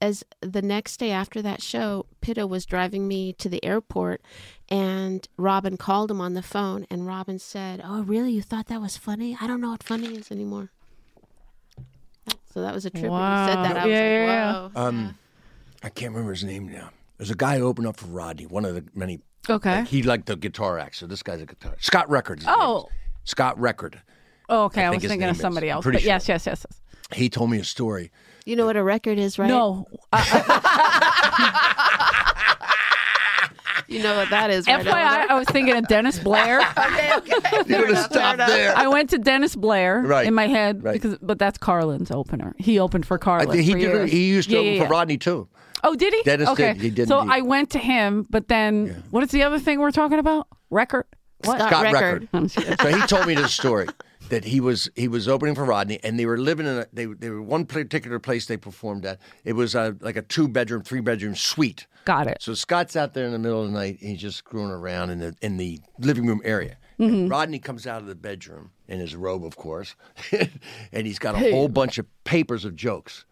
as the next day after that show, Pitta was driving me to the airport, and Robin called him on the phone, and Robin said, "Oh, really? You thought that was funny? I don't know what funny is anymore." So that was a trip. Wow. When he said that, I yeah, was like, "Wow." Um, yeah. I can't remember his name now. There's a guy who opened up for Rodney, one of the many. Okay. Like, he liked the guitar act, so this guy's a guitar. Scott Record. Oh. Scott Record. Oh, okay. I, I was thinking of somebody is. else. But sure. yes, yes, yes, yes. He told me a story. You know what a record is, right? No. You know what that is, right? F Y I, I was thinking of Dennis Blair. okay, okay. You're going to stop there. I went to Dennis Blair right. in my head, right. because, but that's Carlin's opener. He opened for Carlin uh, he, for did, he used to yeah, open yeah, for yeah. Rodney, too. Oh, did he? Dennis okay. did. He did. So indeed. I went to him, but then yeah. what is the other thing we're talking about? Record? What? Scott, Scott Record. Record. So he told me this story. That he was he was opening for Rodney, and they were living in a, they they were one particular place they performed at. It was a, like a two bedroom, three bedroom suite. Got it. So Scott's out there in the middle of the night, and he's just screwing around in the in the living room area. Mm-hmm. And Rodney comes out of the bedroom in his robe, of course, and he's got a hey. whole bunch of papers of jokes.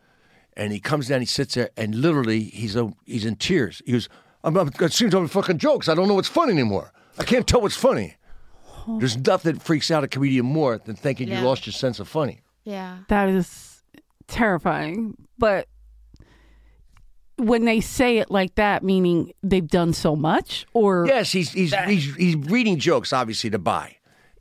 And he comes down, he sits there, and literally he's a, he's in tears. He goes, "I'm, I'm it seems I'm fucking jokes. I don't know what's funny anymore. I can't tell what's funny." There's nothing that freaks out a comedian more than thinking yeah. you lost your sense of funny. Yeah. That is terrifying. But when they say it like that, meaning they've done so much, or... Yes, he's he's he's, he's reading jokes, obviously, to buy.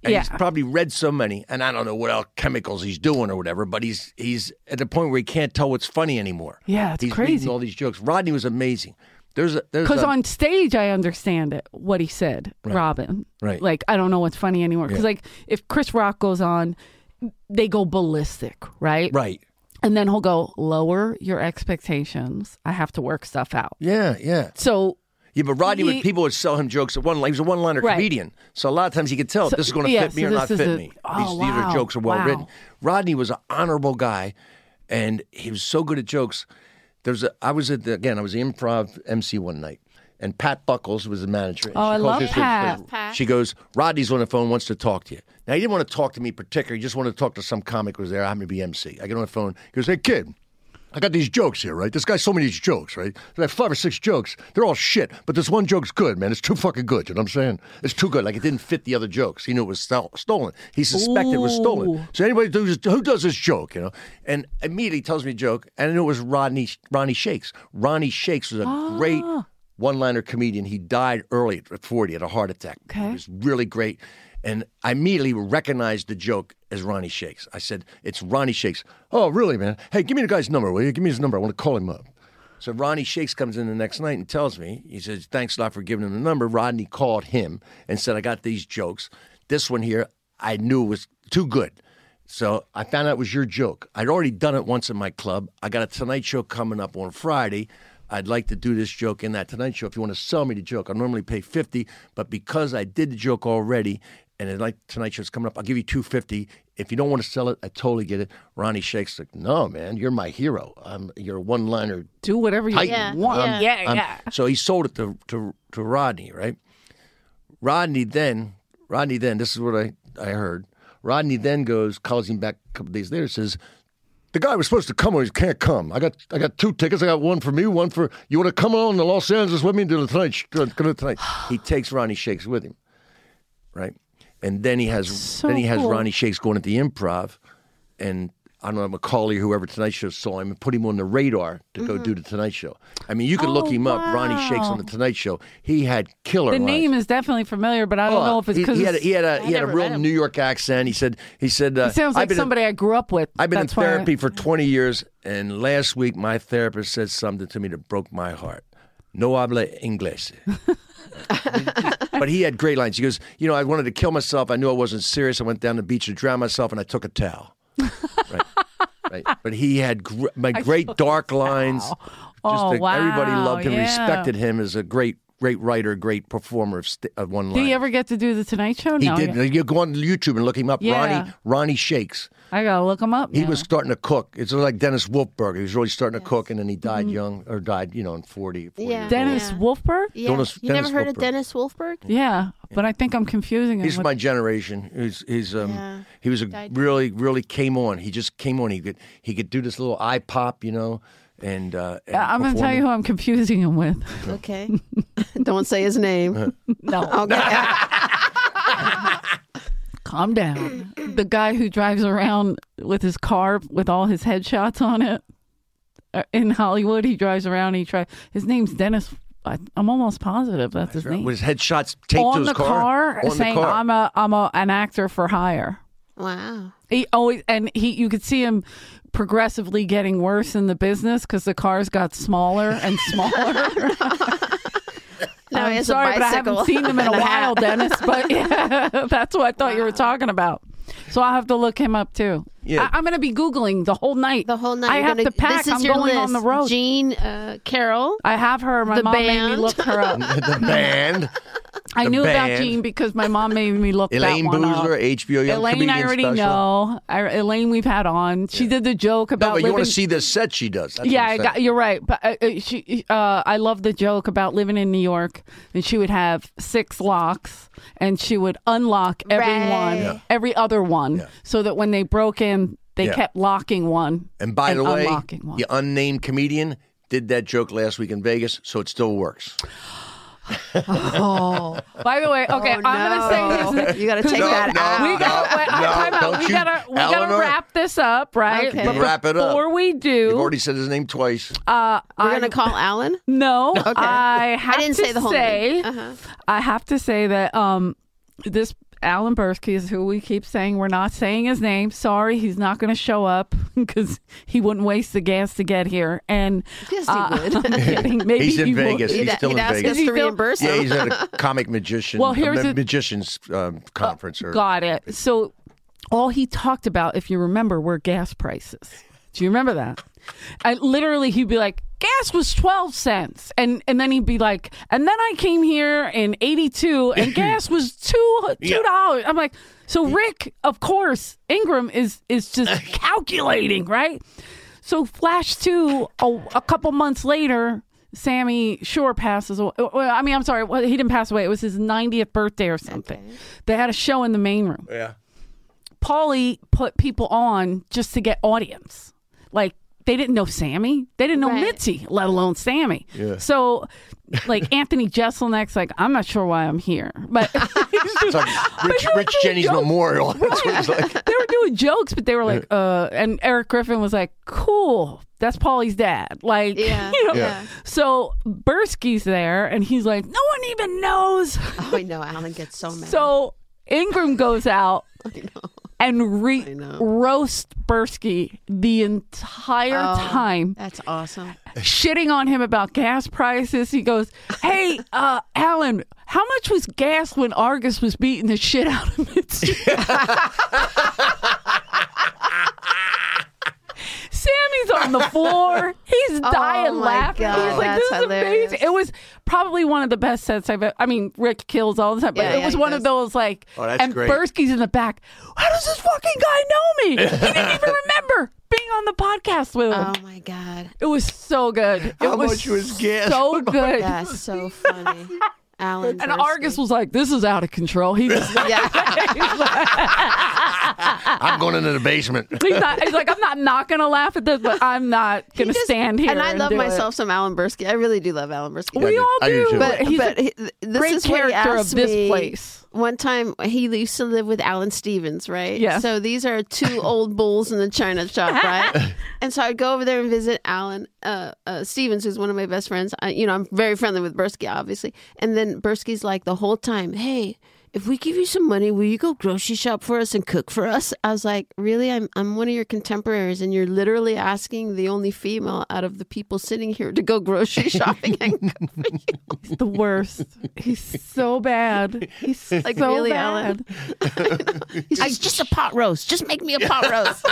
And yeah. he's probably read so many, and I don't know what else chemicals he's doing or whatever, but he's he's at the point where he can't tell what's funny anymore. Yeah, it's he's crazy. He's reading all these jokes. Rodney was amazing. There's because on stage I understand it what he said, right. Robin. Right. Like I don't know what's funny anymore because yeah. like if Chris Rock goes on, they go ballistic, right? Right. And then he'll go lower your expectations. I have to work stuff out. Yeah, yeah. So yeah, but Rodney he, would people would sell him jokes at one. He was a one-liner right. comedian, so a lot of times he could tell so, this is going to yeah, fit me so or not fit a, me. Oh, these, wow, these are jokes are well wow. written. Rodney was an honorable guy, and he was so good at jokes. There's a, I was at the, again, I was the Improv M C one night, and Pat Buckles was the manager. Oh, I love Pat. Pat. She goes, "Rodney's on the phone, wants to talk to you." Now, he didn't want to talk to me particularly. He just wanted to talk to some comic who was there. I happened to be M C. I get on the phone. He goes, "Hey, kid, I got these jokes here, right? This guy's so many jokes, right? I have five or six jokes. They're all shit, but this one joke's good, man. It's too fucking good. You know what I'm saying? It's too good. Like, it didn't fit the other jokes. He knew it was st- stolen. He suspected Ooh. it was stolen. So anybody does, who does this joke, you know?" And immediately tells me a joke, and I knew it was Rodney, Ronnie Shakes. Ronnie Shakes was a ah. great one-liner comedian. He died early at forty at a heart attack. Okay. He was really great. And I immediately recognized the joke as Ronnie Shakes. I said, "It's Ronnie Shakes." "Oh, really, man? Hey, give me the guy's number, will you? Give me his number. I want to call him up." So Ronnie Shakes comes in the next night and tells me, he says, "Thanks a lot for giving him the number." Rodney called him and said, "I got these jokes. This one here, I knew was too good. So I found out it was your joke. I'd already done it once in my club. I got a Tonight Show coming up on Friday. I'd like to do this joke in that Tonight Show. If you want to sell me the joke, I normally pay fifty, but because I did the joke already, and like Tonight Show's coming up, I'll give you two hundred fifty dollars. If you don't want to sell it, I totally get it." Ronnie Shakes like, "No, man, you're my hero. I'm you're a one-liner. Do whatever you yeah, want." Yeah, I'm, yeah, I'm, yeah. So he sold it to, to to Rodney, right? Rodney then, Rodney then, this is what I, I heard. Rodney then goes, calls him back a couple days later, says, "The guy was supposed to come, or he can't come. I got, I got two tickets. I got one for me, one for you. Want to come on to Los Angeles with me to the Tonight Show tonight?" He takes Ronnie Shakes with him, right? And then he has, so then he has cool. Ronnie Shakes going at the Improv, and I don't know, Macaulay, whoever, Tonight Show saw him and put him on the radar to go mm-hmm. do the Tonight Show. I mean, you can oh, look him wow. up, Ronnie Shakes on the Tonight Show. He had killer The lines. Name is definitely familiar, but I don't oh, know if it's because... He, he had a, he had a, he had a real New York accent. He said... He said uh, sounds like somebody in, I grew up with. I've been That's in therapy I... for twenty years, and last week my therapist said something to me that broke my heart. No habla inglés. But he had great lines. He goes, you know, I wanted to kill myself. I knew I wasn't serious. I went down the beach to drown myself, and I took a towel. Right. Right. But he had gr- my great dark lines. Just oh, a, wow. Everybody loved him, yeah. respected him as a great, great writer, great performer of, st- of one line. Did he ever get to do the Tonight Show? He no, did. Yeah. You go on YouTube and look him up. Yeah. Ronnie Ronnie Shakes. I gotta look him up. He yeah. was starting to cook. It's like Dennis Wolfberg. He was really starting yes. to cook, and then he died mm-hmm. young, or died, you know, in forty. forty yeah. Dennis yeah. Wolfberg. Yeah. Dennis, you Dennis never heard Wolfberg. Of Dennis Wolfberg? Yeah. yeah, but I think I'm confusing him. He's with... my generation. He's, he's um, yeah. he was a died really, really came on. He just came on. He could, he could do this little eye pop, you know. And, uh, and I'm going to tell you who I'm confusing him with. Okay, don't say his name. No. Okay. Calm down. The guy who drives around with his car with all his headshots on it in Hollywood, he drives around. And he tries. His name's Dennis. I, I'm almost positive that's his name. Was headshots taped on to his the car, car on saying the car. I'm a I'm a an actor for hire. Wow. He always and he you could see him progressively getting worse in the business because the cars got smaller and smaller. No, I'm sorry, but I haven't seen them in a while, Dennis. But yeah, that's what I thought wow. you were talking about. So I'll have to look him up too. Yeah. I- I'm going to be Googling the whole night. The whole night. I have gonna, to pack. I'm going list. On the road. Jean uh, Carroll. I have her. My mom band. Made me look her up. The band. I the knew band. About Jean because my mom made me look Elaine that one Boosler, up. H B O Young Elaine Boosler, H B O Young I already special. Know. I, Elaine we've had on. She yeah. did the joke about no, but living... you want to see the set she does. That's yeah, I got, you're right. But uh, she, uh, I love the joke about living in New York, and she would have six locks, and she would unlock every right. one, yeah. every other one, yeah. so that when they broke in, they yeah. kept locking one and by and the way, one. The unnamed comedian did that joke last week in Vegas, so it still works. Oh, by the way, okay, oh, I'm no. going to say this. You got to take no, that no, out. We got no, no, to wrap this up, right? Okay. But wrap it up. Before we do. You've already said his name twice. Uh, We're going to call Alan? No. Okay. I, have I didn't to say the whole say, name. Uh-huh. I have to say that um, this Alan Burski is who we keep saying. We're not saying his name. Sorry, he's not going to show up because he wouldn't waste the gas to get here. And yes, he uh, would. I'm kidding. Maybe he's in he Vegas. Would. He's still he'd in Vegas. He's to reimburse him. Yeah, he's at a comic magician. Well, here's a, a magician's um, conference. Or, got it. So all he talked about, if you remember, were gas prices. Do you remember that? I literally, he'd be like, gas was twelve cents. And and then he'd be like, and then I came here in eighty-two and gas was two dollars. Yeah. I'm like, so Rick, of course, Ingram is is just calculating, right? So flash to a, a couple months later, Sammy Shore passes away. I mean, I'm sorry, he didn't pass away. It was his ninetieth birthday or something. Okay. They had a show in the main room. Yeah. Paulie put people on just to get audience. Like, they didn't know Sammy. They didn't know right. Mitzi, let alone Sammy. Yeah. So, like, Anthony Jeselnik's like, I'm not sure why I'm here. But it's like Rich, but Rich Jenny's jokes. Memorial. That's what it's like. They were doing jokes, but they were like, uh, and Eric Griffin was like, cool, that's Paulie's dad. Like, yeah. you know? Yeah. So Burski's there, and he's like, no one even knows. Oh, I know. Alan gets so mad. So Ingram goes out. I know. And re- roast Burski the entire oh, time. That's awesome. Shitting on him about gas prices. He goes, hey, uh, Alan, how much was gas when Argus was beating the shit out of Mitzi? Sammy's on the floor. He's dying oh laughing. God, he's like, this is hilarious. Amazing. It was probably one of the best sets I've ever. I mean, Rick kills all the time, but yeah, it yeah, was one does. Of those like, oh, and great. Burski's in the back. How does this fucking guy know me? He didn't even remember being on the podcast with him. Oh my God. It was so good. It How was much was gas? So good. That's so funny. Alan and Burski. Argus was like, this is out of control. He just, yeah. He's like, I'm going into the basement. He's, not, he's like, I'm not not going to laugh at this, but I'm not going to stand here. And I and love myself it. Some Alan Burski. I really do love Alan Burski. We yeah, all do. do. But, but, he's but he, this great is character of this me. Place. one time he used to live with Alan Stevens, right? Yeah. So these are two old bulls in the china shop, right? And so I'd go over there and visit Alan uh, uh, Stevens, who's one of my best friends. I, you know, I'm very friendly with Burski, obviously. And then Burski's like the whole time, hey, if we give you some money, will you go grocery shop for us and cook for us? I was like, really? I'm I'm one of your contemporaries, and you're literally asking the only female out of the people sitting here to go grocery shopping and cook for you. He's the worst. He's so bad. He's like, so really, bad. Alan? He's like, just a pot roast. Just make me a pot roast.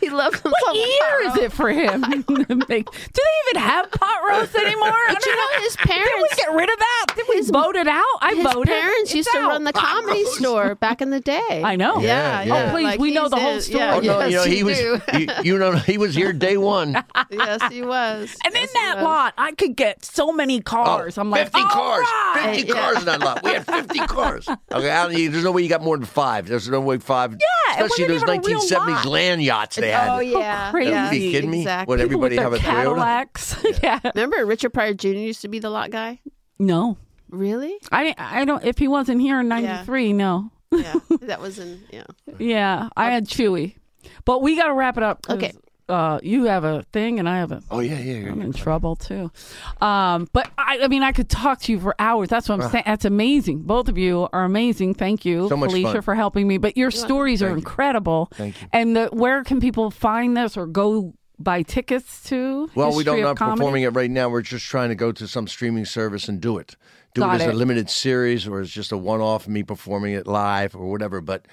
He loves himself. What year is it for him? Do they even have pot roasts anymore? But you know, his parents. Did we get rid of that? Did we vote it out? I his voted. His parents used to run the Comedy Store back in the day. I know. Yeah. yeah. Oh, please, like, we know the whole story. Yeah, oh, no, yes, you know, he was, you, you know, he was here day one. Yes, he was. And yes, in that was. lot, I could get so many cars. Oh, I'm like, fifty oh, cars, right. fifty yeah. cars in that lot. We had fifty cars. Okay, I don't, there's no way you got more than five. There's no way five. Yeah, especially those nineteen seventies land yachts they had. Oh yeah, crazy. Are you kidding me? Exactly. Would everybody have a Cadillacs? Toyota? Yeah. yeah. Remember Richard Pryor Junior used to be the lot guy? No. Really? I I don't. If he wasn't here in ninety-three, yeah. no. Yeah, that was in yeah. yeah, I had Chewy, but we got to wrap it up. Okay. Uh, you have a thing, and I have a. Oh yeah, yeah. yeah I'm yeah, in yeah. trouble too. Um, but I, I mean, I could talk to you for hours. That's what I'm uh, saying. That's amazing. Both of you are amazing. Thank you, so much Felicia, fun. for helping me. But your yeah. stories Thank are you. incredible. Thank you. And the, where can people find this or go? Buy tickets to Well, History we don't know performing it right now. We're just trying to go to some streaming service and do it. Do Got it as it. a limited series or as just a one-off, me performing it live or whatever. But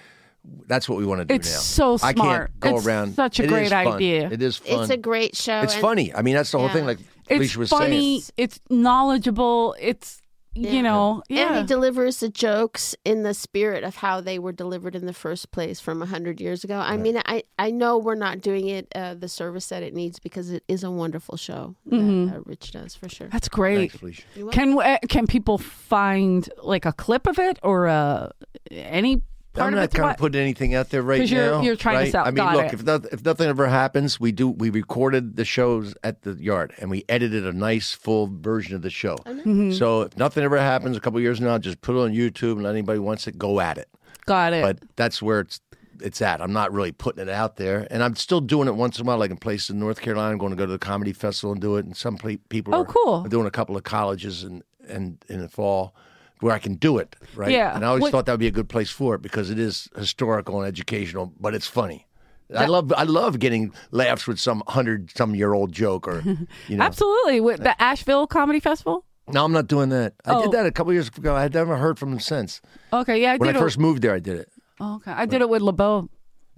that's what we want to do it's now. It's so smart. I can't go it's around. It's such a it great idea. It is fun. It's a great show. It's funny. I mean, that's the whole yeah. thing, like it's Felicia was funny, saying. It's knowledgeable. It's Yeah. You know, yeah. And he delivers the jokes in the spirit of how they were delivered in the first place from one hundred years ago. I right. mean, I, I know we're not doing it uh, the service that it needs because it is a wonderful show mm-hmm. that uh, Rich does, for sure. That's great. Thanks, can uh, can people find like a clip of it or uh, any part I'm of it? I'm not going to put anything out there right you're, now. You're trying right? to sell. I mean, Got look, it. If, not, if nothing ever happens, we do. We recorded the shows at the yard, and we edited a nice full version of the show. Oh, nice. mm-hmm. So if nothing ever happens, a couple years now, just put it on YouTube, and let anybody wants it, go at it. Got it. But that's where it's it's at. I'm not really putting it out there, and I'm still doing it once in a while. Like in places in North Carolina, I'm going to go to the comedy festival and do it. And some people oh, are cool. doing a couple of colleges and in, in, in the fall. Where I can do it, right? Yeah. And I always what, thought that would be a good place for it because it is historical and educational, but it's funny. That, I love I love getting laughs with some hundred-some-year-old joke or, you know. Absolutely. With the Asheville Comedy Festival? No, I'm not doing that. Oh. I did that a couple years ago. I never heard from him since. Okay, yeah, I when did When I it. first moved there, I did it. Oh, okay. I did it with LeBeau.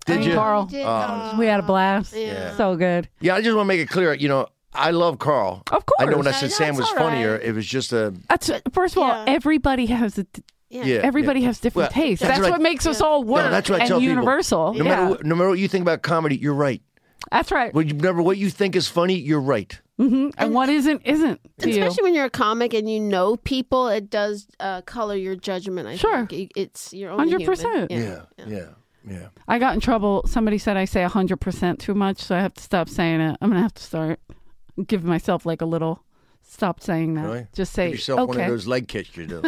Did I mean, you? Carl. Did. Oh. We had a blast. Yeah. So good. Yeah, I just want to make it clear, you know, I love Carl. Of course. I know when I said yeah, Sam was funnier, right. it was just a... That's, first of all, yeah. everybody has a, yeah. everybody yeah. has different well, tastes. That's, that's what I, makes yeah. us all work no, that's what I and tell universal. People. No, yeah. matter, no matter what you think about comedy, you're right. That's right. No matter what you think is funny, you're right. Mm-hmm. And, and what isn't, isn't to Especially you. when you're a comic and you know people, it does uh, color your judgment, I sure. think. It's your own one hundred percent. Yeah. Yeah. yeah. yeah. Yeah, I got in trouble. Somebody said I say one hundred percent too much, so I have to stop saying it. I'm going to have to start. Give myself like a little, stop saying that. Really? Just say, Give yourself okay. one of those leg kicks you do.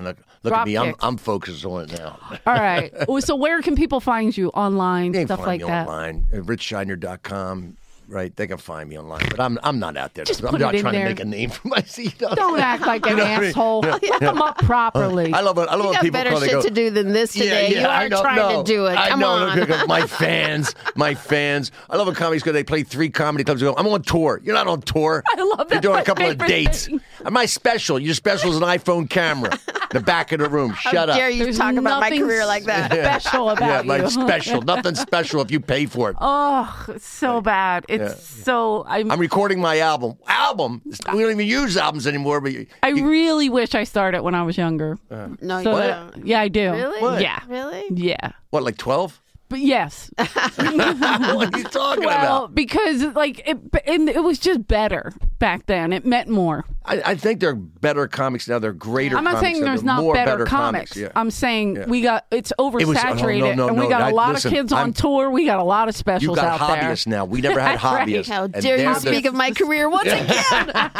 Look, look at me, I'm, I'm focused on it now. All right. So where can people find you online, they stuff like that? Online, rich shiner dot com. Right, they can find me online, but I'm I'm not out there. Just I'm put not it in trying there. to make a name for myself. Don't act like an you know asshole. I mean? yeah. Look them up properly. I love it. I love you got people better shit go, to do than this today. Yeah, yeah, you I are know, trying no, to do it. Come I know. On. My fans, my fans. I love when comedies go. They play three comedy clubs. Go. I'm on tour. You're not on tour. I love that. You're doing a couple of dates. Thing. My special. Your special is an iPhone camera. The back of the room. Shut How up. Dare you There's talk about my career like that. Special yeah. about yeah, you. My special. Nothing special if you pay for it. Oh, it's so like, bad. It's yeah. so... I'm, I'm recording my album. Album? We don't even use albums anymore. But you, I you, really wish I started when I was younger. Uh, no, so you that, don't. Yeah, I do. Really? What? Yeah. Really? Yeah. What, like twelve? But yes. What are you talking well, about? Because like it, and it was just better back then. It meant more. I, I think they're better comics now. They're greater. I'm not comics saying there's not better, better comics. comics. Yeah. I'm saying yeah. we got it's oversaturated, it was, oh, no, no, and we no, got no, a lot I, listen, of kids on I'm, tour. We got a lot of specials out there. You got hobbyists now. We never had hobbyists. Right. How dare you speak of my career once again?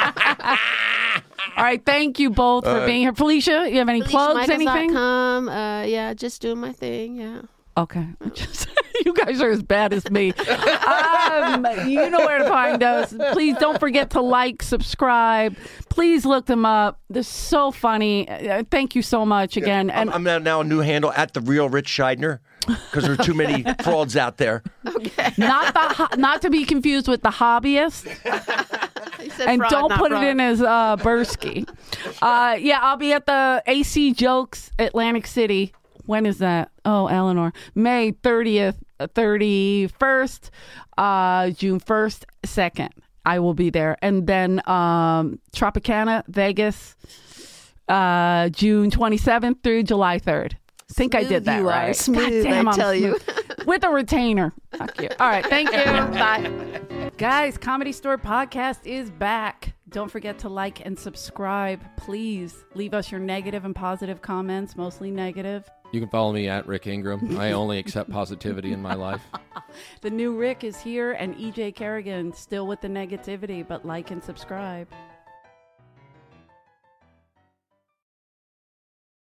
All right. Thank you both for uh, being here. Felicia, you have any Felicia plugs, Michaels. anything? Com, uh, yeah, just doing my thing, yeah. Okay. Just, you guys are as bad as me. Um, you know where to find us. Please don't forget to like, subscribe. Please look them up. They're so funny. Uh, thank you so much again. Yeah, I'm, and I'm now a new handle, at The Real Rich Scheidner, because there are too many frauds out there. Okay. Not the ho- not to be confused with The Hobbyist. And fraud, don't put fraud. it in as uh, Burski. Uh, yeah, I'll be at the A C Jokes Atlantic City. When is that? Oh, Eleanor. May thirtieth, thirty-first, uh, June first, second. I will be there. And then um, Tropicana, Vegas, uh, June twenty-seventh through July third. Think smooth I did that, you right? Are. Smooth, God damn, I tell I'm you. With a retainer. Fuck you. All right, thank you. Bye. Guys, Comedy Store Podcast is back. Don't forget to like and subscribe. Please leave us your negative and positive comments, mostly negative. You can follow me at Rick Ingram. I only accept positivity in my life. The new Rick is here, and E J Kerrigan still with the negativity, but like and subscribe.